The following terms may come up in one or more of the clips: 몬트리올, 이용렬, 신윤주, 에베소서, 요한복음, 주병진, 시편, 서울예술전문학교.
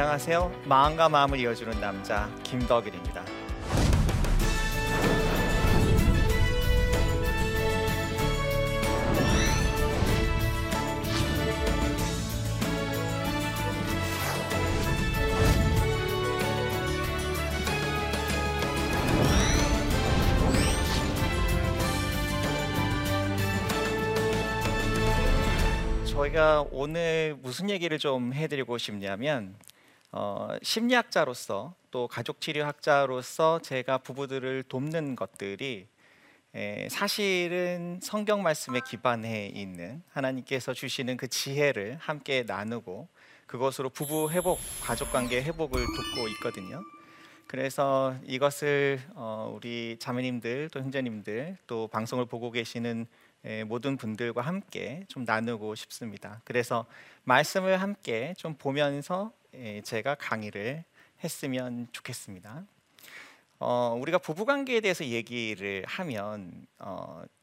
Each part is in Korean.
안녕하세요. 마음과 마음을 이어주는 남자 김덕일입니다. 저희가 오늘 무슨 얘기를 좀 해드리고 싶냐면 심리학자로서 또 가족치료학자로서 제가 부부들을 돕는 것들이 사실은 성경 말씀에 기반해 있는 하나님께서 주시는 그 지혜를 함께 나누고 그것으로 부부 회복, 가족관계 회복을 돕고 있거든요. 그래서 이것을 우리 자매님들 또 형제님들 또 방송을 보고 계시는 모든 분들과 함께 좀 나누고 싶습니다. 그래서 말씀을 함께 좀 보면서 제가 강의를 했으면 좋겠습니다. 우리가 부부관계에 대해서 얘기를 하면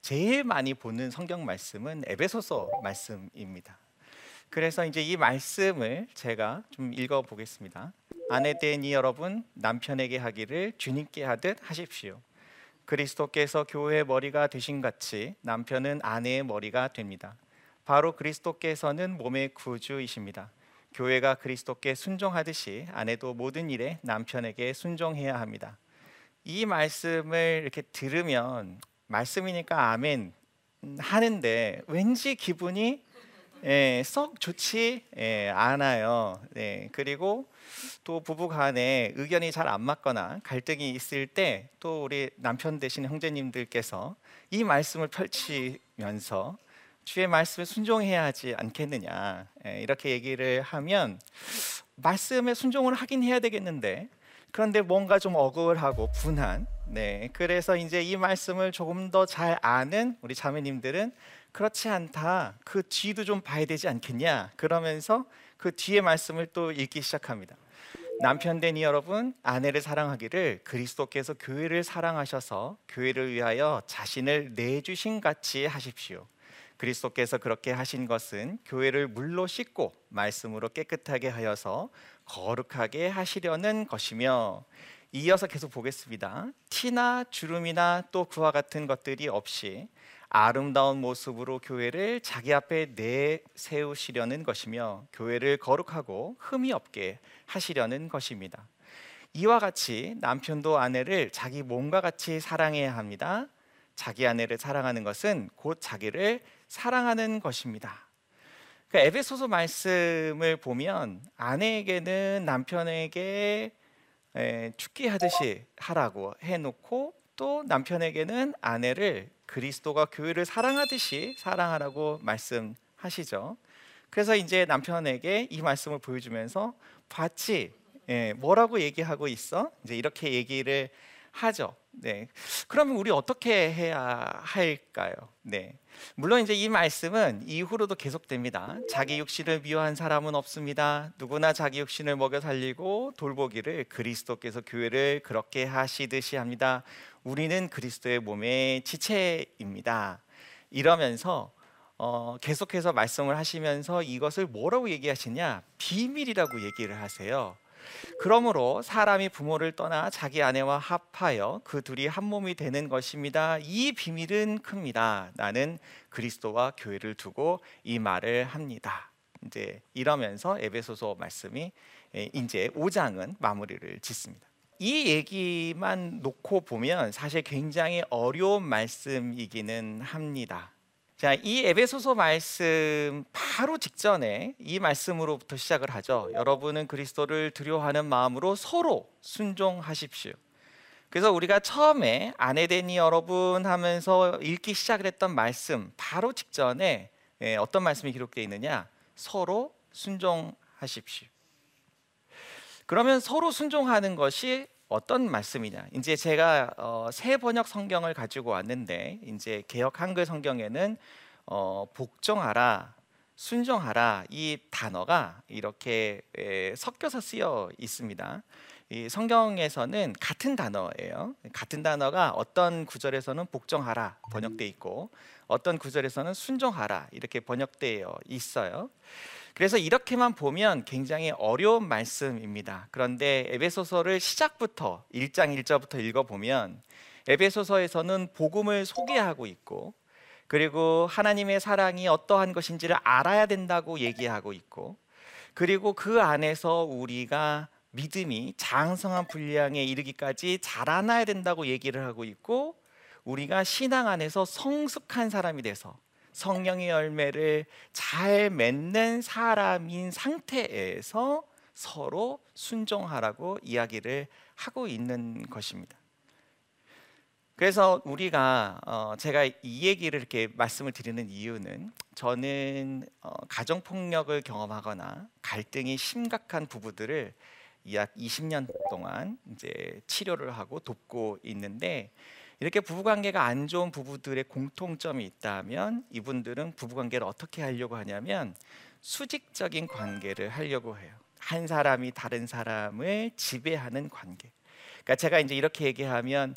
제일 많이 보는 성경 말씀은 에베소서 말씀입니다. 그래서 이제 이 말씀을 제가 좀 읽어보겠습니다. 아내 되니 여러분 남편에게 하기를 주님께 하듯 하십시오. 그리스도께서 교회의 머리가 되신같이 남편은 아내의 머리가 됩니다. 바로 그리스도께서는 몸의 구주이십니다. 교회가 그리스도께 순종하듯이 아내도 모든 일에 남편에게 순종해야 합니다. 이 말씀을 이렇게 들으면 말씀이니까 아멘 하는데 왠지 기분이 썩 좋지 않아요. 그리고 또 부부 간에 의견이 잘 안 맞거나 갈등이 있을 때 또 우리 남편 되신 형제님들께서 이 말씀을 펼치면서 주의 말씀에 순종해야 하지 않겠느냐 이렇게 얘기를 하면 말씀에 순종을 하긴 해야 되겠는데 그런데 뭔가 좀 억울하고 분한 그래서 이제 이 말씀을 조금 더 잘 아는 우리 자매님들은 그렇지 않다. 그 뒤도 좀 봐야 되지 않겠냐. 그러면서 그 뒤의 말씀을 또 읽기 시작합니다. 남편 되니 여러분 아내를 사랑하기를 그리스도께서 교회를 사랑하셔서 교회를 위하여 자신을 내주신 같이 하십시오. 그리스도께서 그렇게 하신 것은 교회를 물로 씻고 말씀으로 깨끗하게 하여서 거룩하게 하시려는 것이며 이어서 계속 보겠습니다. 티나 주름이나 또 그와 같은 것들이 없이 아름다운 모습으로 교회를 자기 앞에 내세우시려는 것이며 교회를 거룩하고 흠이 없게 하시려는 것입니다. 이와 같이 남편도 아내를 자기 몸과 같이 사랑해야 합니다. 자기 아내를 사랑하는 것은 곧 자기를 사랑하는 것입니다. 그러니까 에베소서 말씀을 보면 아내에게는 남편에게 죽게 하듯이 하라고 해놓고 또 남편에게는 아내를 그리스도가 교회를 사랑하듯이 사랑하라고 말씀하시죠. 그래서 이제 남편에게 이 말씀을 보여주면서 봤지? 뭐라고 얘기하고 있어? 이제 이렇게 얘기를 하죠. 그러면 우리 어떻게 해야 할까요? 물론 이제 이 말씀은 이후로도 계속됩니다. 자기 육신을 미워한 사람은 없습니다. 누구나 자기 육신을 먹여 살리고 돌보기를 그리스도께서 교회를 그렇게 하시듯이 합니다. 우리는 그리스도의 몸의 지체입니다. 이러면서 계속해서 말씀을 하시면서 이것을 뭐라고 얘기하시냐? 비밀이라고 얘기를 하세요. 그러므로 사람이 부모를 떠나 자기 아내와 합하여 그 둘이 한 몸이 되는 것입니다. 이 비밀은 큽니다. 나는 그리스도와 교회를 두고 이 말을 합니다. 이제 이러면서 에베소서 말씀이 이제 5장은 마무리를 짓습니다. 이 얘기만 놓고 보면 사실 굉장히 어려운 말씀이기는 합니다. 자, 이 에베소서 말씀 바로 직전에 이 말씀으로부터 시작을 하죠. 여러분은 그리스도를 두려워하는 마음으로 서로 순종하십시오. 그래서 우리가 처음에 아내 되니 여러분 하면서 읽기 시작을 했던 말씀 바로 직전에 어떤 말씀이 기록되어 있느냐? 서로 순종하십시오. 그러면 서로 순종하는 것이 어떤 말씀이냐? 이제 제가 새 번역 성경을 가지고 왔는데 이제 개역 한글 성경에는 복종하라, 순종하라 이 단어가 이렇게 섞여서 쓰여 있습니다. 이 성경에서는 같은 단어예요. 같은 단어가 어떤 구절에서는 복종하라 번역돼 있고 어떤 구절에서는 순종하라 이렇게 번역되어 있어요. 그래서 이렇게만 보면 굉장히 어려운 말씀입니다. 그런데 에베소서를 시작부터 1장 1절부터 읽어보면 에베소서에서는 복음을 소개하고 있고, 그리고 하나님의 사랑이 어떠한 것인지를 알아야 된다고 얘기하고 있고, 그리고 그 안에서 우리가 믿음이 장성한 분량에 이르기까지 자라나야 된다고 얘기를 하고 있고, 우리가 신앙 안에서 성숙한 사람이 돼서 성령의 열매를 잘 맺는 사람인 상태에서 서로 순종하라고 이야기를 하고 있는 것입니다. 그래서 우리가 제가 이 얘기를 이렇게 말씀을 드리는 이유는, 저는 가정폭력을 경험하거나 갈등이 심각한 부부들을 약 20년 동안 이제 치료를 하고 돕고 있는데, 이렇게 부부관계가 안 좋은 부부들의 공통점이 있다면 이분들은 부부관계를 어떻게 하려고 하냐면 수직적인 관계를 하려고 해요. 한 사람이 다른 사람을 지배하는 관계. 그러니까 제가 이제 이렇게 얘기하면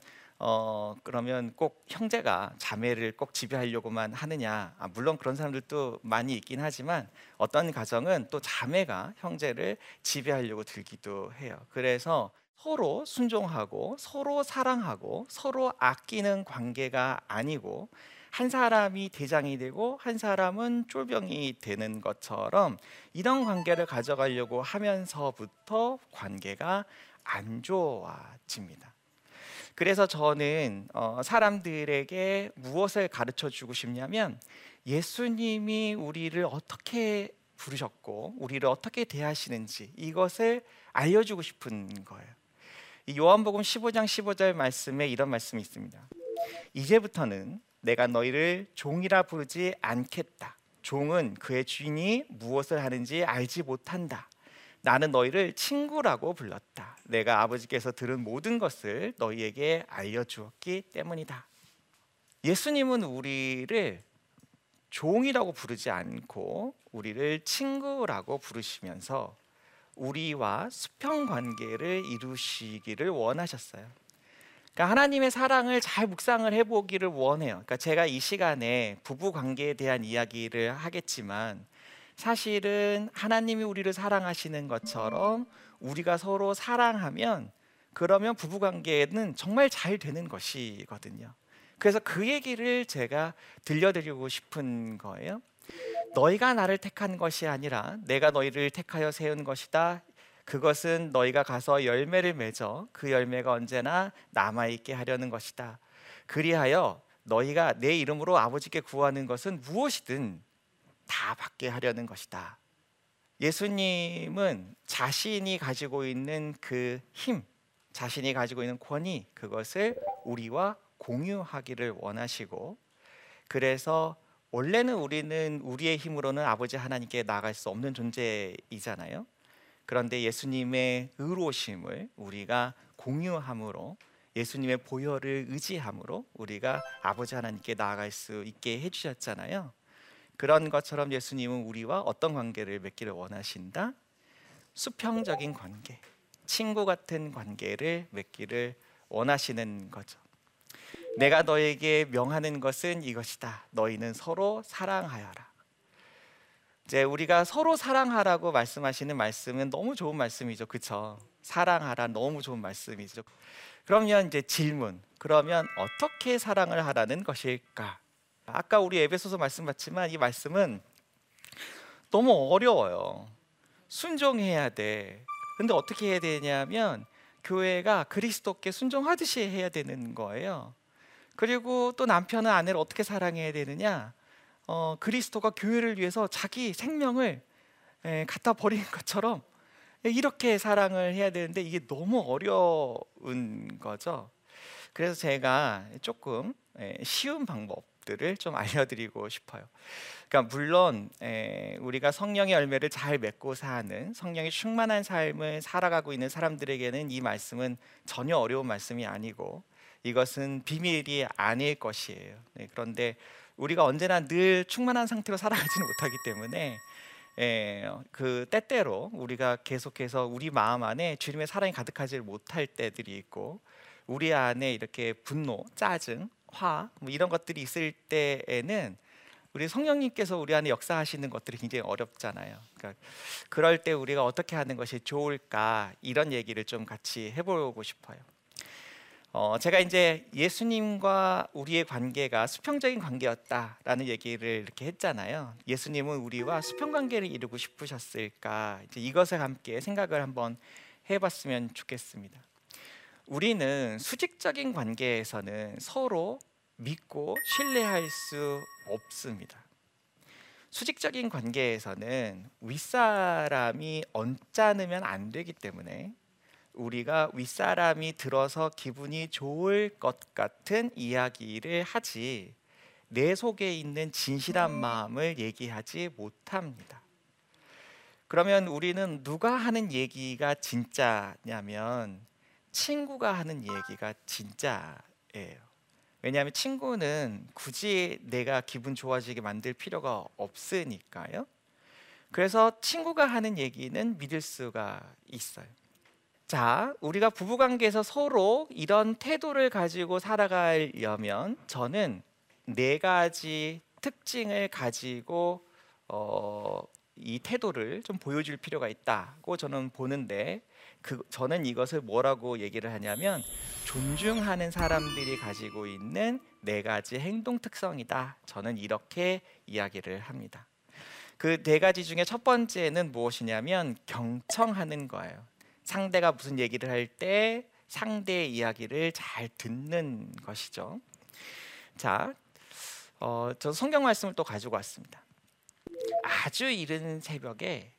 그러면 꼭 형제가 자매를 꼭 지배하려고만 하느냐, 물론 그런 사람들도 많이 있긴 하지만 어떤 가정은 또 자매가 형제를 지배하려고 들기도 해요. 그래서 서로 순종하고 서로 사랑하고 서로 아끼는 관계가 아니고, 한 사람이 대장이 되고 한 사람은 쫄병이 되는 것처럼 이런 관계를 가져가려고 하면서부터 관계가 안 좋아집니다. 그래서 저는 사람들에게 무엇을 가르쳐주고 싶냐면, 예수님이 우리를 어떻게 부르셨고 우리를 어떻게 대하시는지 이것을 알려주고 싶은 거예요. 이 요한복음 15장 15절 말씀에 이런 말씀이 있습니다. 이제부터는 내가 너희를 종이라 부르지 않겠다. 종은 그의 주인이 무엇을 하는지 알지 못한다. 나는 너희를 친구라고 불렀다. 내가 아버지께서 들은 모든 것을 너희에게 알려주었기 때문이다. 예수님은 우리를 종이라고 부르지 않고 우리를 친구라고 부르시면서 우리와 수평관계를 이루시기를 원하셨어요. 그러니까 하나님의 사랑을 잘 묵상을 해보기를 원해요. 그러니까 제가 이 시간에 부부관계에 대한 이야기를 하겠지만, 사실은 하나님이 우리를 사랑하시는 것처럼 우리가 서로 사랑하면 그러면 부부관계는 정말 잘 되는 것이거든요. 그래서 그 얘기를 제가 들려드리고 싶은 거예요. 너희가 나를 택한 것이 아니라 내가 너희를 택하여 세운 것이다. 그것은 너희가 가서 열매를 맺어 그 열매가 언제나 남아있게 하려는 것이다. 그리하여 너희가 내 이름으로 아버지께 구하는 것은 무엇이든 다 받게 하려는 것이다. 예수님은 자신이 가지고 있는 그 힘, 자신이 가지고 있는 권위, 그것을 우리와 공유하기를 원하시고, 그래서 원래는 우리는 우리의 힘으로는 아버지 하나님께 나아갈 수 없는 존재이잖아요. 그런데 예수님의 의로우심을 우리가 공유함으로, 예수님의 보혈을 의지함으로 우리가 아버지 하나님께 나아갈 수 있게 해주셨잖아요. 그런 것처럼 예수님은 우리와 어떤 관계를 맺기를 원하신다? 수평적인 관계, 친구 같은 관계를 맺기를 원하시는 거죠. 내가 너에게 명하는 것은 이것이다. 너희는 서로 사랑하여라. 이제 우리가 서로 사랑하라고 말씀하시는 말씀은 너무 좋은 말씀이죠. 그렇죠? 사랑하라, 너무 좋은 말씀이죠. 그러면 이제 질문, 그러면 어떻게 사랑을 하라는 것일까? 아까 우리 에베소서 말씀 봤지만 이 말씀은 너무 어려워요. 순종해야 돼. 근데 어떻게 해야 되냐면 교회가 그리스도께 순종하듯이 해야 되는 거예요. 그리고 또 남편은 아내를 어떻게 사랑해야 되느냐? 그리스도가 교회를 위해서 자기 생명을 갖다 버린 것처럼 이렇게 사랑을 해야 되는데, 이게 너무 어려운 거죠. 그래서 제가 조금 쉬운 방법 좀 알려드리고 싶어요. 그러니까 물론 우리가 성령의 열매를 잘 맺고 사는, 성령이 충만한 삶을 살아가고 있는 사람들에게는 이 말씀은 전혀 어려운 말씀이 아니고 이것은 비밀이 아닐 것이에요. 그런데 우리가 언제나 늘 충만한 상태로 살아가지는 못하기 때문에 그 때때로 우리가 계속해서 우리 마음 안에 주님의 사랑이 가득하지 못할 때들이 있고, 우리 안에 이렇게 분노, 짜증, 화, 이런 것들이 있을 때에는 우리 성령님께서 우리 안에 역사하시는 것들이 굉장히 어렵잖아요. 그러니까 그럴 때 우리가 어떻게 하는 것이 좋을까, 이런 얘기를 좀 같이 해보고 싶어요. 제가 이제 예수님과 우리의 관계가 수평적인 관계였다라는 얘기를 이렇게 했잖아요. 예수님은 우리와 수평 관계를 이루고 싶으셨을까? 이제 이것에 함께 생각을 한번 해봤으면 좋겠습니다. 우리는 수직적인 관계에서는 서로 믿고 신뢰할 수 없습니다. 수직적인 관계에서는 윗사람이 언짢으면 안 되기 때문에 우리가 윗사람이 들어서 기분이 좋을 것 같은 이야기를 하지 내 속에 있는 진실한 마음을 얘기하지 못합니다. 그러면 우리는 누가 하는 얘기가 진짜냐면 친구가 하는 얘기가 진짜예요. 왜냐하면 친구는 굳이 내가 기분 좋아지게 만들 필요가 없으니까요. 그래서 친구가 하는 얘기는 믿을 수가 있어요. 자, 우리가 부부관계에서 서로 이런 태도를 가지고 살아가려면 저는 4가지 특징을 가지고 이 태도를 좀 보여줄 필요가 있다고 저는 보는데, 저는 이것을 뭐라고 얘기를 하냐면 존중하는 사람들이 가지고 있는 4가지 행동 특성이다. 저는 이렇게 이야기를 합니다. 그 4가지 중에 첫 번째는 무엇이냐면 경청하는 거예요. 상대가 무슨 얘기를 할 때 상대의 이야기를 잘 듣는 것이죠. 자, 저 성경 말씀을 또 가지고 왔습니다. 아주 이른 새벽에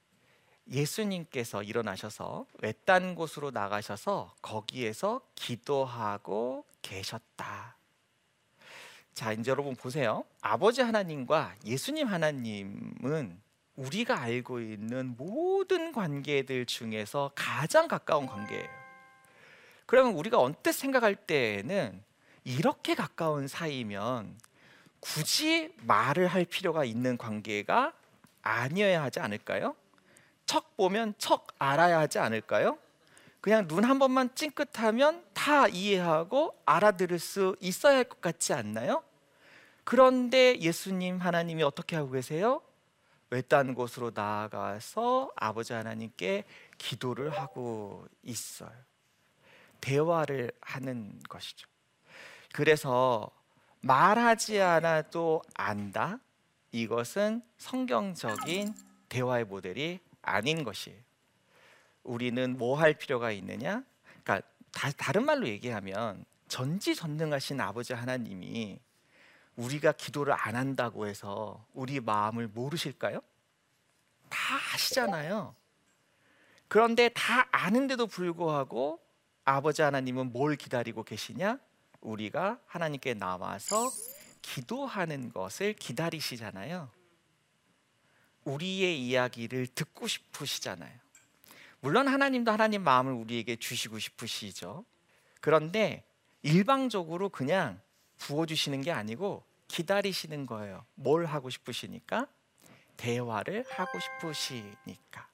예수님께서 일어나셔서 외딴 곳으로 나가셔서 거기에서 기도하고 계셨다. 자, 이제 여러분 보세요. 아버지 하나님과 예수님 하나님은 우리가 알고 있는 모든 관계들 중에서 가장 가까운 관계예요. 그러면 우리가 언뜻 생각할 때에는 이렇게 가까운 사이면 굳이 말을 할 필요가 있는 관계가 아니어야 하지 않을까요? 척 보면 척 알아야 하지 않을까요? 그냥 눈 한 번만 찡긋하면 다 이해하고 알아들을 수 있어야 할 것 같지 않나요? 그런데 예수님 하나님이 어떻게 하고 계세요? 외딴 곳으로 나아가서 아버지 하나님께 기도를 하고 있어요. 대화를 하는 것이죠. 그래서 말하지 않아도 안다, 이것은 성경적인 대화의 모델이 아닌 것이에요. 우리는 뭐 할 필요가 있느냐? 그러니까 다른 말로 얘기하면 전지전능하신 아버지 하나님이 우리가 기도를 안 한다고 해서 우리 마음을 모르실까요? 다 아시잖아요. 그런데 다 아는데도 불구하고 아버지 하나님은 뭘 기다리고 계시냐? 우리가 하나님께 나와서 기도하는 것을 기다리시잖아요. 우리의 이야기를 듣고 싶으시잖아요. 물론 하나님도 하나님 마음을 우리에게 주시고 싶으시죠. 그런데 일방적으로 그냥 부어주시는 게 아니고 기다리시는 거예요. 뭘 하고 싶으시니까? 대화를 하고 싶으시니까.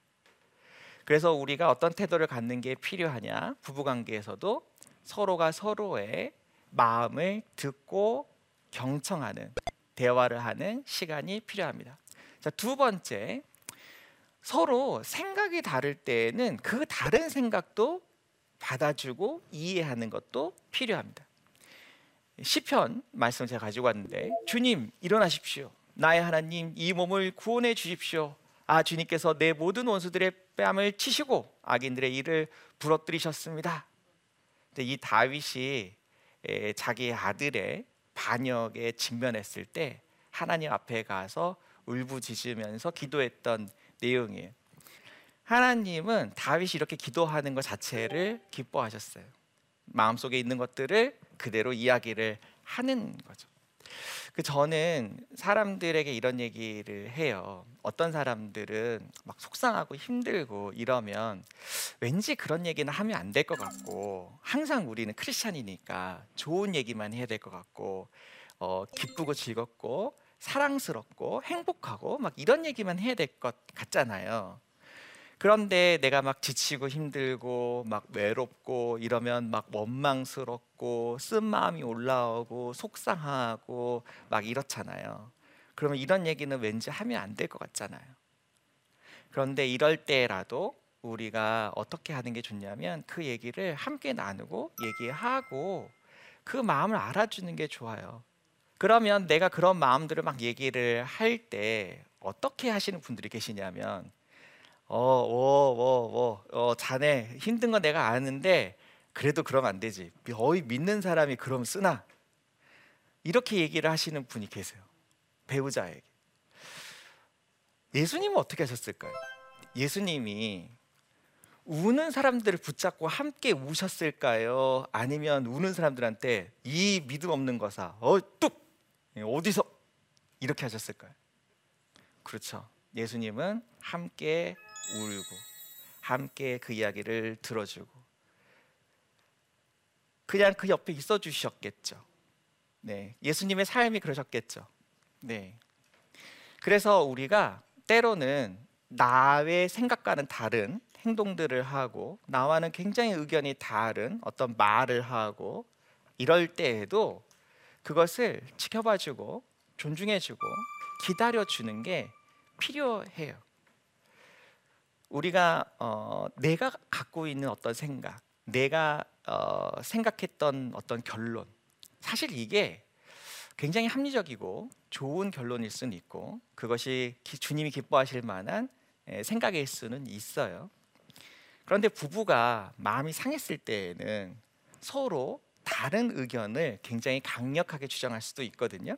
그래서 우리가 어떤 태도를 갖는 게 필요하냐? 부부관계에서도 서로가 서로의 마음을 듣고 경청하는 대화를 하는 시간이 필요합니다. 자, 2번째, 서로 생각이 다를 때에는 그 다른 생각도 받아주고 이해하는 것도 필요합니다. 시편 말씀 제가 가지고 왔는데, 주님 일어나십시오, 나의 하나님 이 몸을 구원해 주십시오. 아, 주님께서 내 모든 원수들의 뺨을 치시고 악인들의 이를 부러뜨리셨습니다. 이 다윗이 자기 아들의 반역에 직면했을 때 하나님 앞에 가서 울부짖으면서 기도했던 내용이에요. 하나님은 다윗이 이렇게 기도하는 것 자체를 기뻐하셨어요. 마음속에 있는 것들을 그대로 이야기를 하는 거죠. 저는 사람들에게 이런 얘기를 해요. 어떤 사람들은 막 속상하고 힘들고 이러면 왠지 그런 얘기는 하면 안 될 것 같고, 항상 우리는 크리스찬이니까 좋은 얘기만 해야 될 것 같고, 기쁘고 즐겁고 사랑스럽고 행복하고 막 이런 얘기만 해야 될 것 같잖아요. 그런데 내가 막 지치고 힘들고 막 외롭고 이러면 막 원망스럽고 쓴 마음이 올라오고 속상하고 막 이렇잖아요. 그러면 이런 얘기는 왠지 하면 안 될 것 같잖아요. 그런데 이럴 때라도 우리가 어떻게 하는 게 좋냐면 그 얘기를 함께 나누고 얘기하고 그 마음을 알아주는 게 좋아요. 그러면 내가 그런 마음들을 막 얘기를 할 때 어떻게 하시는 분들이 계시냐면 자네 힘든 건 내가 아는데 그래도 그러면 안 되지. 거의 믿는 사람이 그럼 쓰나? 이렇게 얘기를 하시는 분이 계세요. 배우자에게. 예수님은 어떻게 하셨을까요? 예수님이 우는 사람들을 붙잡고 함께 우셨을까요? 아니면 우는 사람들한테 이 믿음 없는 거사 뚝! 어디서? 이렇게 하셨을까요? 그렇죠. 예수님은 함께 울고 함께 그 이야기를 들어주고 그냥 그 옆에 있어 주셨겠죠. 네, 예수님의 삶이 그러셨겠죠. 네. 그래서 우리가 때로는 나의 생각과는 다른 행동들을 하고 나와는 굉장히 의견이 다른 어떤 말을 하고 이럴 때에도 그것을 지켜봐주고 존중해주고 기다려주는 게 필요해요. 우리가 내가 갖고 있는 어떤 생각, 내가 생각했던 어떤 결론, 사실 이게 굉장히 합리적이고 좋은 결론일 수는 있고 그것이 주님이 기뻐하실 만한 생각일 수는 있어요. 그런데 부부가 마음이 상했을 때에는 서로 다른 의견을 굉장히 강력하게 주장할 수도 있거든요.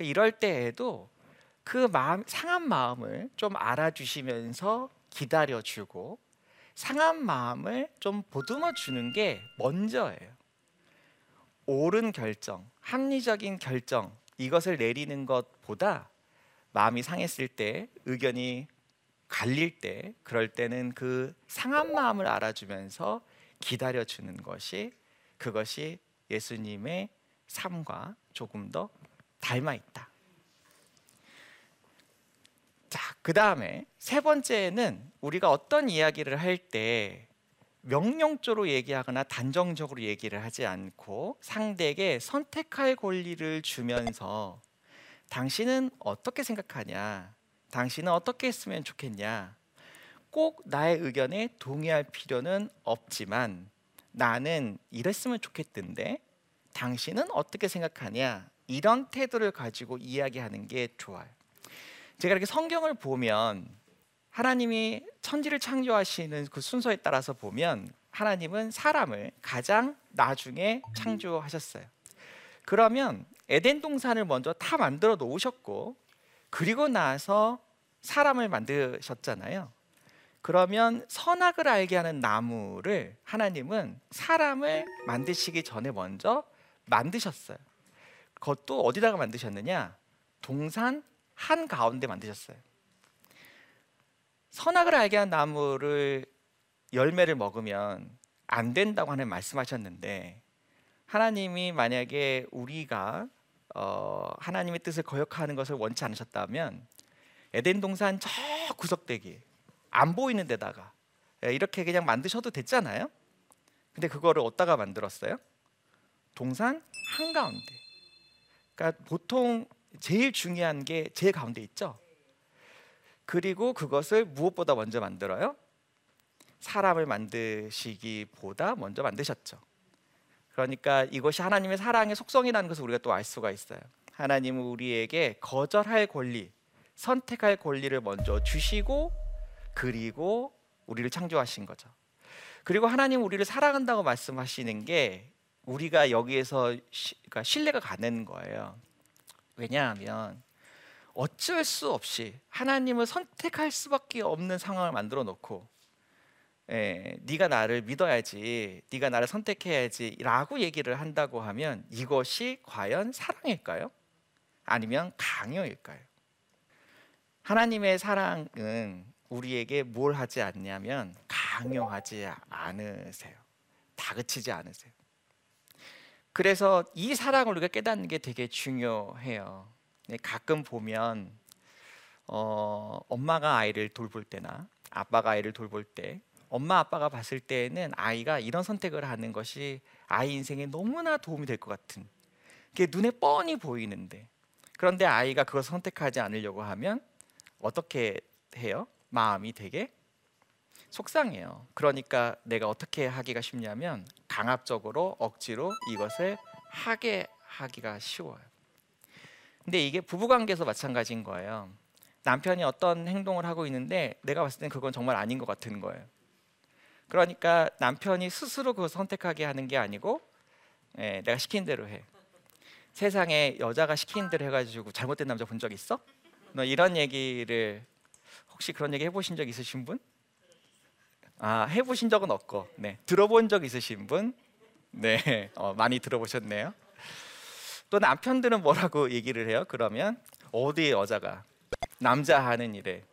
이럴 때에도 그 마음, 상한 마음을 좀 알아주시면서 기다려주고 상한 마음을 좀 보듬어주는 게 먼저예요. 옳은 결정, 합리적인 결정 이것을 내리는 것보다 마음이 상했을 때, 의견이 갈릴 때, 그럴 때는 그 상한 마음을 알아주면서 기다려주는 것이 그것이 예수님의 삶과 조금 더 닮아있다. 자, 그 다음에 세 번째는 우리가 어떤 이야기를 할 때 명령조로 얘기하거나 단정적으로 얘기를 하지 않고 상대에게 선택할 권리를 주면서 당신은 어떻게 생각하냐? 당신은 어떻게 했으면 좋겠냐? 꼭 나의 의견에 동의할 필요는 없지만 나는 이랬으면 좋겠던데 당신은 어떻게 생각하냐? 이런 태도를 가지고 이야기하는 게 좋아요. 제가 이렇게 성경을 보면 하나님이 천지를 창조하시는 그 순서에 따라서 보면 하나님은 사람을 가장 나중에 창조하셨어요. 그러면 에덴 동산을 먼저 다 만들어 놓으셨고 그리고 나서 사람을 만드셨잖아요. 그러면 선악을 알게 하는 나무를 하나님은 사람을 만드시기 전에 먼저 만드셨어요. 그것도 어디다가 만드셨느냐? 동산 한가운데 만드셨어요. 선악을 알게 한 나무를 열매를 먹으면 안 된다고 하는 말씀하셨는데 하나님이 만약에 우리가 하나님의 뜻을 거역하는 것을 원치 않으셨다면 에덴 동산 저 구석대기 안 보이는 데다가 이렇게 그냥 만드셔도 됐잖아요. 근데 그거를 어디다가 만들었어요? 동산 한가운데. 그러니까 보통 제일 중요한 게 제일 가운데 있죠. 그리고 그것을 무엇보다 먼저 만들어요? 사람을 만드시기보다 먼저 만드셨죠. 그러니까 이것이 하나님의 사랑의 속성이라는 것을 우리가 또 알 수가 있어요. 하나님은 우리에게 거절할 권리, 선택할 권리를 먼저 주시고 그리고 우리를 창조하신 거죠. 그리고 하나님은 우리를 사랑한다고 말씀하시는 게 우리가 여기에서 그러니까 신뢰가 가는 거예요. 왜냐하면 어쩔 수 없이 하나님을 선택할 수밖에 없는 상황을 만들어 놓고 네가 나를 믿어야지, 네가 나를 선택해야지 라고 얘기를 한다고 하면 이것이 과연 사랑일까요? 아니면 강요일까요? 하나님의 사랑은 우리에게 뭘 하지 않냐면 강요하지 않으세요. 다그치지 않으세요. 그래서 이 사랑을 우리가 깨닫는 게 되게 중요해요. 가끔 보면 엄마가 아이를 돌볼 때나 아빠가 아이를 돌볼 때 엄마 아빠가 봤을 때에는 아이가 이런 선택을 하는 것이 아이 인생에 너무나 도움이 될 것 같은 그게 눈에 뻔히 보이는데 그런데 아이가 그것을 선택하지 않으려고 하면 어떻게 해요? 마음이 되게 속상해요. 그러니까 내가 어떻게 하기가 쉽냐면 강압적으로 억지로 이것을 하게 하기가 쉬워요. 근데 이게 부부관계에서 마찬가지인 거예요. 남편이 어떤 행동을 하고 있는데 내가 봤을 땐 그건 정말 아닌 것 같은 거예요. 그러니까 남편이 스스로 그것을 선택하게 하는 게 아니고 내가 시킨 대로 해. 세상에 여자가 시킨 대로 해가지고 잘못된 남자 본 적 있어? 너 이런 얘기를 혹시 그런 얘기 해보신 적 있으신 분? 아, 해보신 적은 없고, 네, 들어본 적 있으신 분? 네, 많이 들어보셨네요. 또 남편들은 뭐라고 얘기를 해요? 그러면 어디 여자가 남자 하는 일에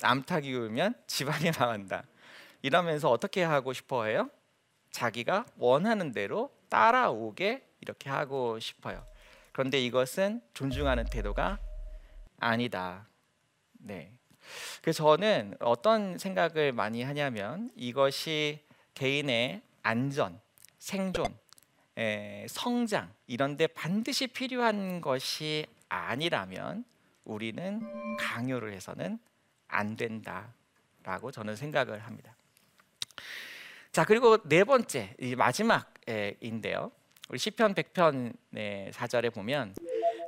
암탉이 울면 집안이 망한다 이러면서 어떻게 하고 싶어 해요? 자기가 원하는 대로 따라오게 이렇게 하고 싶어요. 그런데 이것은 존중하는 태도가 아니다. 네. 그래서 저는 어떤 생각을 많이 하냐면 이것이 개인의 안전, 생존, 성장 이런 데 반드시 필요한 것이 아니라면 우리는 강요를 해서는 안 된다라고 저는 생각을 합니다. 자, 그리고 네 번째, 이 마지막인데요. 우리 시편 100편 4절에 보면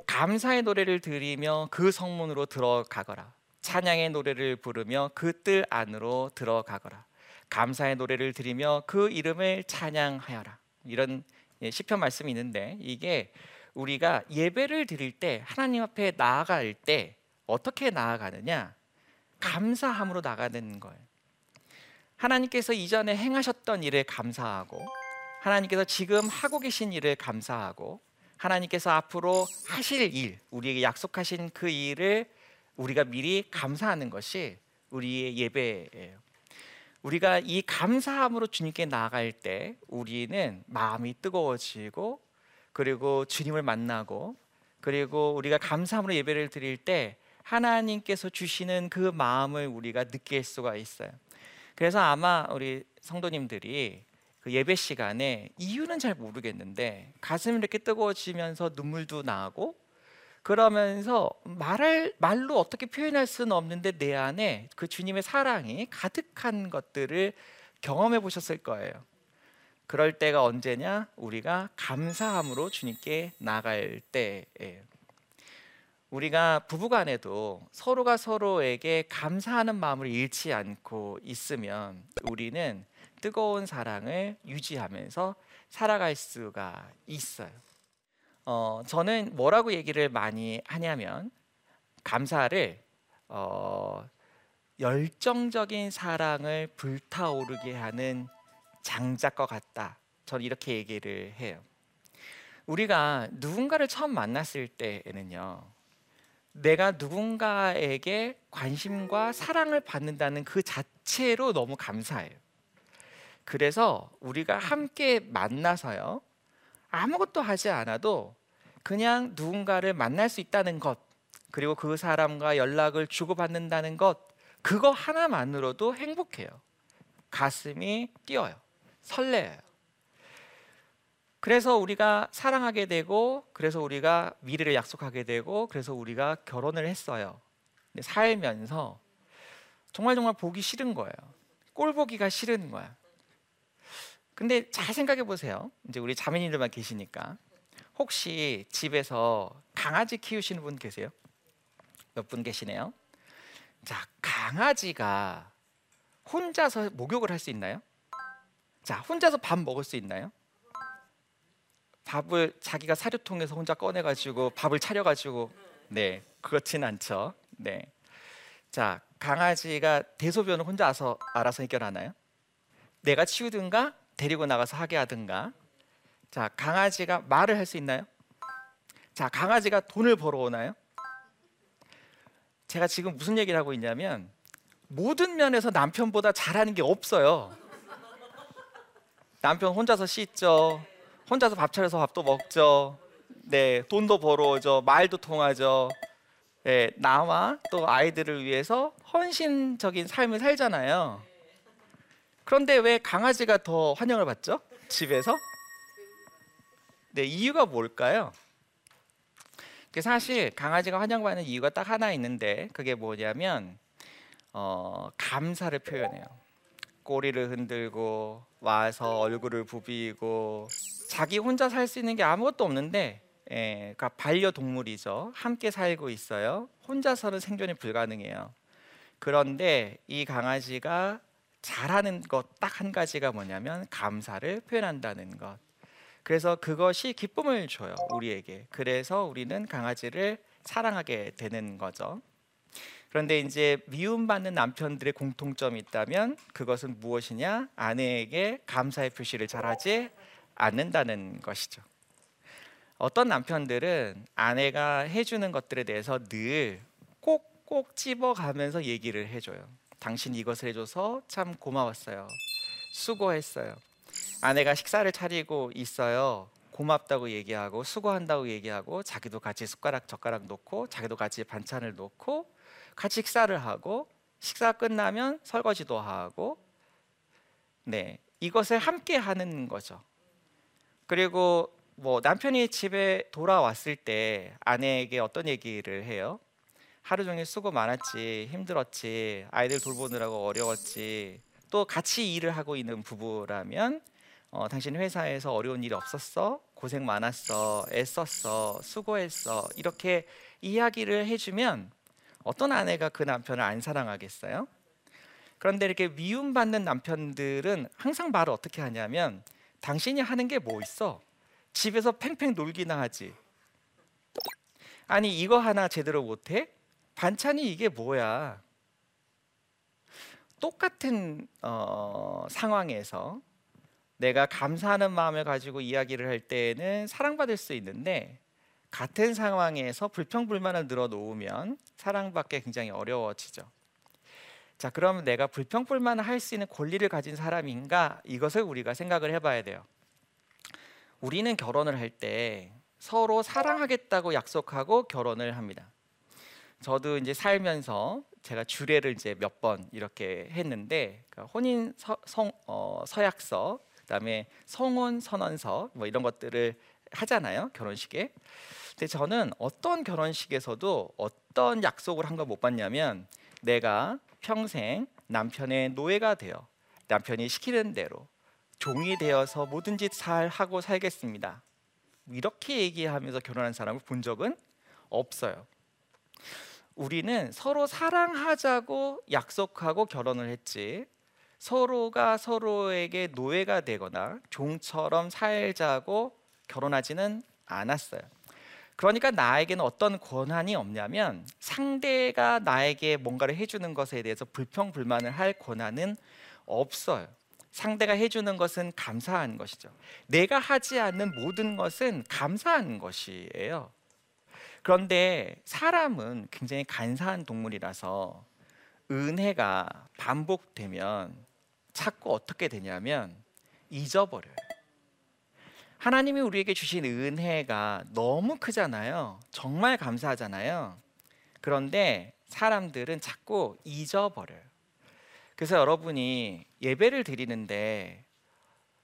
감사의 노래를 드리며 그 성문으로 들어가거라. 찬양의 노래를 부르며 그 뜰 안으로 들어가거라. 감사의 노래를 드리며 그 이름을 찬양하여라. 이런 시편 말씀이 있는데 이게 우리가 예배를 드릴 때 하나님 앞에 나아갈 때 어떻게 나아가느냐? 감사함으로 나가는 거예요. 하나님께서 이전에 행하셨던 일에 감사하고 하나님께서 지금 하고 계신 일에 감사하고 하나님께서 앞으로 하실 일, 우리에게 약속하신 그 일을 우리가 미리 감사하는 것이 우리의 예배예요. 우리가 이 감사함으로 주님께 나아갈 때 우리는 마음이 뜨거워지고 그리고 주님을 만나고 그리고 우리가 감사함으로 예배를 드릴 때 하나님께서 주시는 그 마음을 우리가 느낄 수가 있어요. 그래서 아마 우리 성도님들이 그 예배 시간에 이유는 잘 모르겠는데 가슴이 이렇게 뜨거워지면서 눈물도 나고 그러면서 말로 어떻게 표현할 수는 없는데 내 안에 그 주님의 사랑이 가득한 것들을 경험해 보셨을 거예요. 그럴 때가 언제냐? 우리가 감사함으로 주님께 나갈 때예요. 우리가 부부간에도 서로가 서로에게 감사하는 마음을 잃지 않고 있으면 우리는 뜨거운 사랑을 유지하면서 살아갈 수가 있어요. 저는 뭐라고 얘기를 많이 하냐면 감사를 열정적인 사랑을 불타오르게 하는 장작과 같다. 저는 이렇게 얘기를 해요. 우리가 누군가를 처음 만났을 때에는요, 내가 누군가에게 관심과 사랑을 받는다는 그 자체로 너무 감사해요. 그래서 우리가 함께 만나서요, 아무것도 하지 않아도 그냥 누군가를 만날 수 있다는 것, 그리고 그 사람과 연락을 주고받는다는 것, 그거 하나만으로도 행복해요. 가슴이 뛰어요. 설레요. 그래서 우리가 사랑하게 되고, 그래서 우리가 미래를 약속하게 되고, 그래서 우리가 결혼을 했어요. 근데 살면서 정말 보기 싫은 거예요. 꼴 보기가 싫은 거야. 근데 잘 생각해 보세요. 이제 우리 자매님들만 계시니까 혹시 집에서 강아지 키우시는 분 계세요? 몇 분 계시네요. 자, 강아지가 혼자서 목욕을 할 수 있나요? 자, 혼자서 밥 먹을 수 있나요? 밥을 자기가 사료통에서 혼자 꺼내가지고 밥을 차려가지고, 네, 그렇진 않죠. 네. 자, 강아지가 대소변을 혼자서 알아서 해결하나요? 내가 치우든가 데리고 나가서 하게 하든가. 자, 강아지가 말을 할 수 있나요? 자, 강아지가 돈을 벌어오나요? 제가 지금 무슨 얘기를 하고 있냐면 모든 면에서 남편보다 잘하는 게 없어요. 남편 혼자서 씻죠. 혼자서 밥 차려서 밥도 먹죠. 네, 돈도 벌어오죠. 말도 통하죠. 네, 나와 또 아이들을 위해서 헌신적인 삶을 살잖아요. 그런데 왜 강아지가 더 환영을 받죠? 집에서? 네, 이유가 뭘까요? 사실 강아지가 환영받는 이유가 딱 하나 있는데 그게 뭐냐면 감사를 표현해요. 꼬리를 흔들고 와서 얼굴을 부비고 자기 혼자 살 수 있는 게 아무것도 없는데 그러니까 반려동물이죠. 함께 살고 있어요. 혼자서는 생존이 불가능해요. 그런데 이 강아지가 잘하는 것 딱 한 가지가 뭐냐면 감사를 표현한다는 것. 그래서 그것이 기쁨을 줘요, 우리에게. 그래서 우리는 강아지를 사랑하게 되는 거죠. 그런데 이제 미움받는 남편들의 공통점이 있다면 그것은 무엇이냐? 아내에게 감사의 표시를 잘하지 않는다는 것이죠. 어떤 남편들은 아내가 해주는 것들에 대해서 늘 꼭꼭 집어가면서 얘기를 해줘요. 당신 이것을 해줘서 참 고마웠어요. 수고했어요. 아내가 식사를 차리고 있어요. 고맙다고 얘기하고 수고한다고 얘기하고 자기도 같이 숟가락 젓가락 놓고 자기도 같이 반찬을 놓고 같이 식사를 하고 식사 끝나면 설거지도 하고 이것을 함께 하는 거죠. 그리고 남편이 집에 돌아왔을 때 아내에게 어떤 얘기를 해요? 하루 종일 수고 많았지, 힘들었지, 아이들 돌보느라고 어려웠지. 또 같이 일을 하고 있는 부부라면 당신 회사에서 어려운 일이 없었어? 고생 많았어, 애썼어, 수고했어. 이렇게 이야기를 해주면 어떤 아내가 그 남편을 안 사랑하겠어요? 그런데 이렇게 미움받는 남편들은 항상 말을 어떻게 하냐면 당신이 하는 게 뭐 있어? 집에서 팽팽 놀기나 하지. 아니 이거 하나 제대로 못해? 반찬이 이게 뭐야? 똑같은 상황에서 내가 감사하는 마음을 가지고 이야기를 할 때에는 사랑받을 수 있는데 같은 상황에서 불평불만을 늘어놓으면 사랑받기 굉장히 어려워지죠. 자, 그럼 내가 불평불만을 할 수 있는 권리를 가진 사람인가? 이것을 우리가 생각을 해봐야 돼요. 우리는 결혼을 할 때 서로 사랑하겠다고 약속하고 결혼을 합니다. 저도 이제 살면서 제가 주례를 이제 몇 번 이렇게 했는데 혼인 서약서, 그다음에 성혼 선언서 뭐 이런 것들을 하잖아요, 결혼식에. 근데 저는 어떤 결혼식에서도 어떤 약속을 한 거 못 봤냐면 내가 평생 남편의 노예가 되어 남편이 시키는 대로 종이 되어서 모든 짓 잘 하고 살겠습니다. 이렇게 얘기하면서 결혼한 사람을 본 적은 없어요. 우리는 서로 사랑하자고 약속하고 결혼을 했지 서로가 서로에게 노예가 되거나 종처럼 살자고 결혼하지는 않았어요. 그러니까 나에게는 어떤 권한이 없냐면 상대가 나에게 뭔가를 해주는 것에 대해서 불평불만을 할 권한은 없어요. 상대가 해주는 것은 감사한 것이죠. 내가 하지 않는 모든 것은 감사한 것이에요. 그런데 사람은 굉장히 간사한 동물이라서 은혜가 반복되면 자꾸 어떻게 되냐면 잊어버려요. 하나님이 우리에게 주신 은혜가 너무 크잖아요. 정말 감사하잖아요. 그런데 사람들은 자꾸 잊어버려요. 그래서 여러분이 예배를 드리는데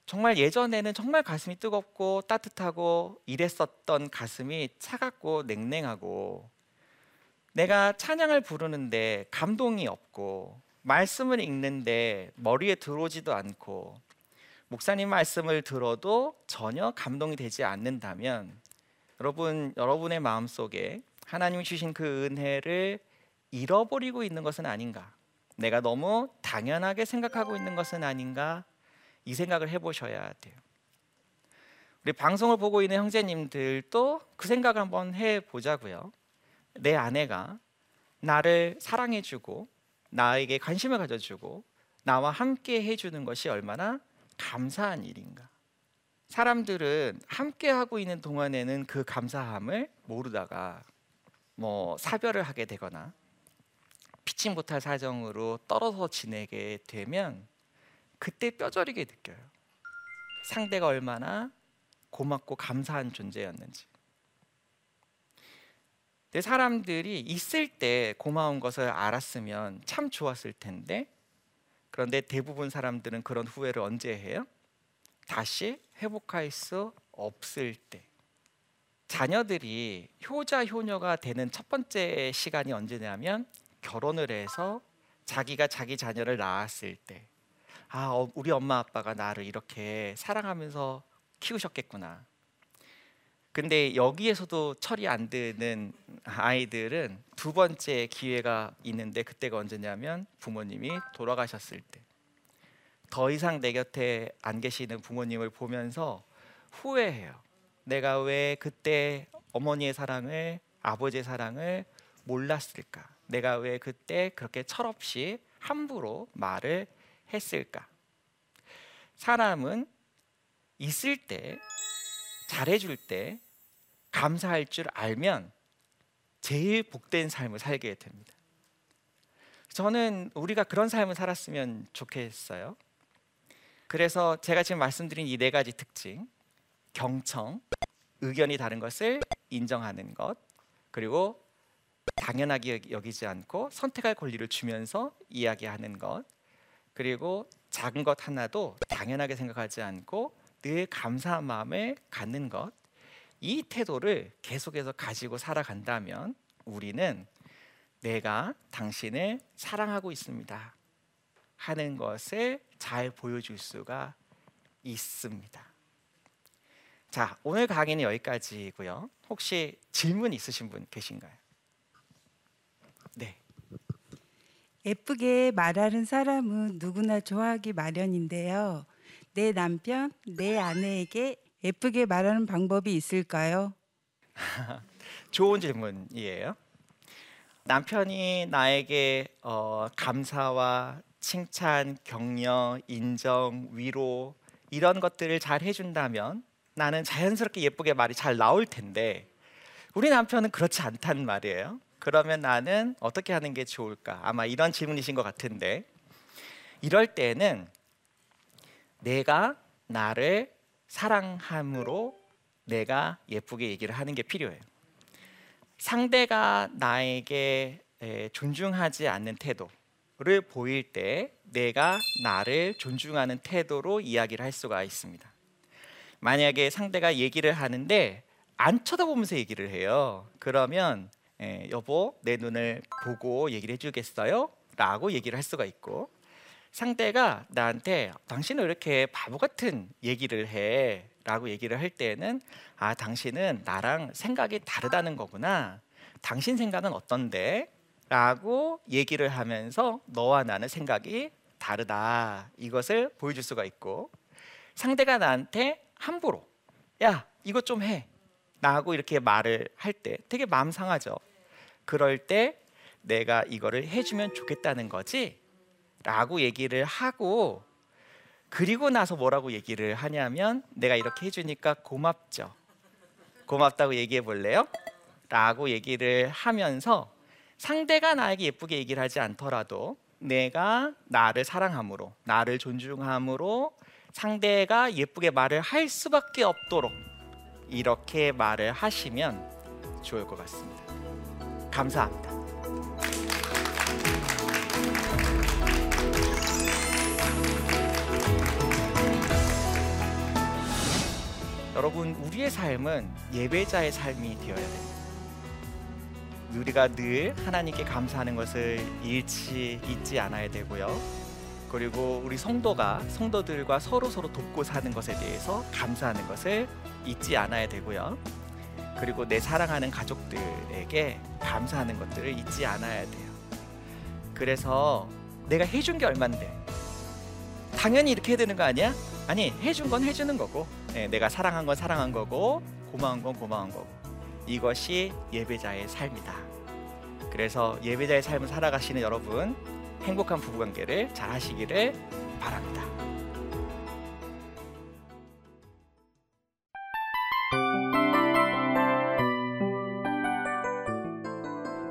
정말 예전에는 정말 가슴이 뜨겁고 따뜻하고 이랬었던 가슴이 차갑고 냉랭하고 내가 찬양을 부르는데 감동이 없고 말씀을 읽는데 머리에 들어오지도 않고 목사님 말씀을 들어도 전혀 감동이 되지 않는다면 여러분의 마음속에 하나님이 주신 그 은혜를 잃어버리고 있는 것은 아닌가? 내가 너무 당연하게 생각하고 있는 것은 아닌가? 이 생각을 해보셔야 돼요. 우리 방송을 보고 있는 형제님들도 그 생각을 한번 해보자고요. 내 아내가 나를 사랑해주고 나에게 관심을 가져주고 나와 함께 해주는 것이 얼마나 감사한 일인가. 사람들은 함께하고 있는 동안에는 그 감사함을 모르다가 사별을 하게 되거나 피치 못할 사정으로 떨어져 지내게 되면 그때 뼈저리게 느껴요. 상대가 얼마나 고맙고 감사한 존재였는지. 근데 사람들이 있을 때 고마운 것을 알았으면 참 좋았을 텐데 그런데 대부분 사람들은 그런 후회를 언제 해요? 다시 회복할 수 없을 때. 자녀들이 효자 효녀가 되는 첫 번째 시간이 언제냐면 결혼을 해서 자기가 자기 자녀를 낳았을 때, 아, 우리 엄마 아빠가 나를 이렇게 사랑하면서 키우셨겠구나. 근데 여기에서도 철이 안 드는 아이들은 두 번째 기회가 있는데 그때가 언제냐면 부모님이 돌아가셨을 때. 더 이상 내 곁에 안 계시는 부모님을 보면서 후회해요. 내가 왜 그때 어머니의 사랑을, 아버지의 사랑을 몰랐을까? 내가 왜 그때 그렇게 철없이 함부로 말을 했을까? 사람은 있을 때, 잘해줄 때, 감사할 줄 알면 제일 복된 삶을 살게 됩니다. 저는 우리가 그런 삶을 살았으면 좋겠어요. 그래서 제가 지금 말씀드린 이 네 가지 특징, 경청, 의견이 다른 것을 인정하는 것, 그리고 당연하게 여기지 않고 선택할 권리를 주면서 이야기하는 것, 그리고 작은 것 하나도 당연하게 생각하지 않고 늘 감사한 마음을 갖는 것, 이 태도를 계속해서 가지고 살아간다면 우리는 내가 당신을 사랑하고 있습니다 하는 것을 잘 보여줄 수가 있습니다. 자, 오늘 강의는 여기까지고요. 혹시 질문 있으신 분 계신가요? 네. 예쁘게 말하는 사람은 누구나 좋아하기 마련인데요. 내 남편, 내 아내에게 예쁘게 말하는 방법이 있을까요? 좋은 질문이에요. 남편이 나에게 감사와 칭찬, 격려, 인정, 위로 이런 것들을 잘 해준다면 나는 자연스럽게 예쁘게 말이 잘 나올 텐데 우리 남편은 그렇지 않단 말이에요. 그러면 나는 어떻게 하는 게 좋을까? 아마 이런 질문이신 것 같은데, 이럴 때는 내가 나를 사랑함으로 내가 예쁘게 얘기를 하는 게 필요해요. 상대가 나에게 존중하지 않는 태도를 보일 때 내가 나를 존중하는 태도로 이야기를 할 수가 있습니다. 만약에 상대가 얘기를 하는데 안 쳐다보면서 얘기를 해요. 그러면 여보, 내 눈을 보고 얘기를 해주겠어요? 라고 얘기를 할 수가 있고, 상대가 나한테 당신은 왜 이렇게 바보 같은 얘기를 해? 라고 얘기를 할 때는, 아, 당신은 나랑 생각이 다르다는 거구나, 당신 생각은 어떤데? 라고 얘기를 하면서 너와 나는 생각이 다르다, 이것을 보여줄 수가 있고, 상대가 나한테 함부로 야, 이것 좀 해! 라고 이렇게 말을 할 때 되게 마음 상하죠. 그럴 때 내가 이거를 해주면 좋겠다는 거지? 라고 얘기를 하고, 그리고 나서 뭐라고 얘기를 하냐면, 내가 이렇게 해주니까 고맙죠, 고맙다고 얘기해 볼래요? 라고 얘기를 하면서 상대가 나에게 예쁘게 얘기를 하지 않더라도 내가 나를 사랑함으로, 나를 존중함으로 상대가 예쁘게 말을 할 수밖에 없도록 이렇게 말을 하시면 좋을 것 같습니다. 감사합니다. 여러분, 우리의 삶은 예배자의 삶이 되어야 됩니다. 우리가 늘 하나님께 감사하는 것을 잊지 않아야 되고요. 그리고 우리 성도가 성도들과 서로 돕고 사는 것에 대해서 감사하는 것을 잊지 않아야 되고요. 그리고 내 사랑하는 가족들에게 감사하는 것들을 잊지 않아야 돼요. 그래서 내가 해준 게 얼만데 당연히 이렇게 해야 되는 거 아니야? 아니, 해준 건 해주는 거고, 내가 사랑한 건 사랑한 거고, 고마운 건 고마운 거고, 이것이 예배자의 삶이다. 그래서 예배자의 삶을 살아가시는 여러분, 행복한 부부관계를 잘 하시기를 바랍니다.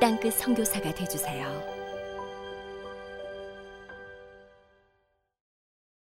땅끝 선교사가 되어주세요.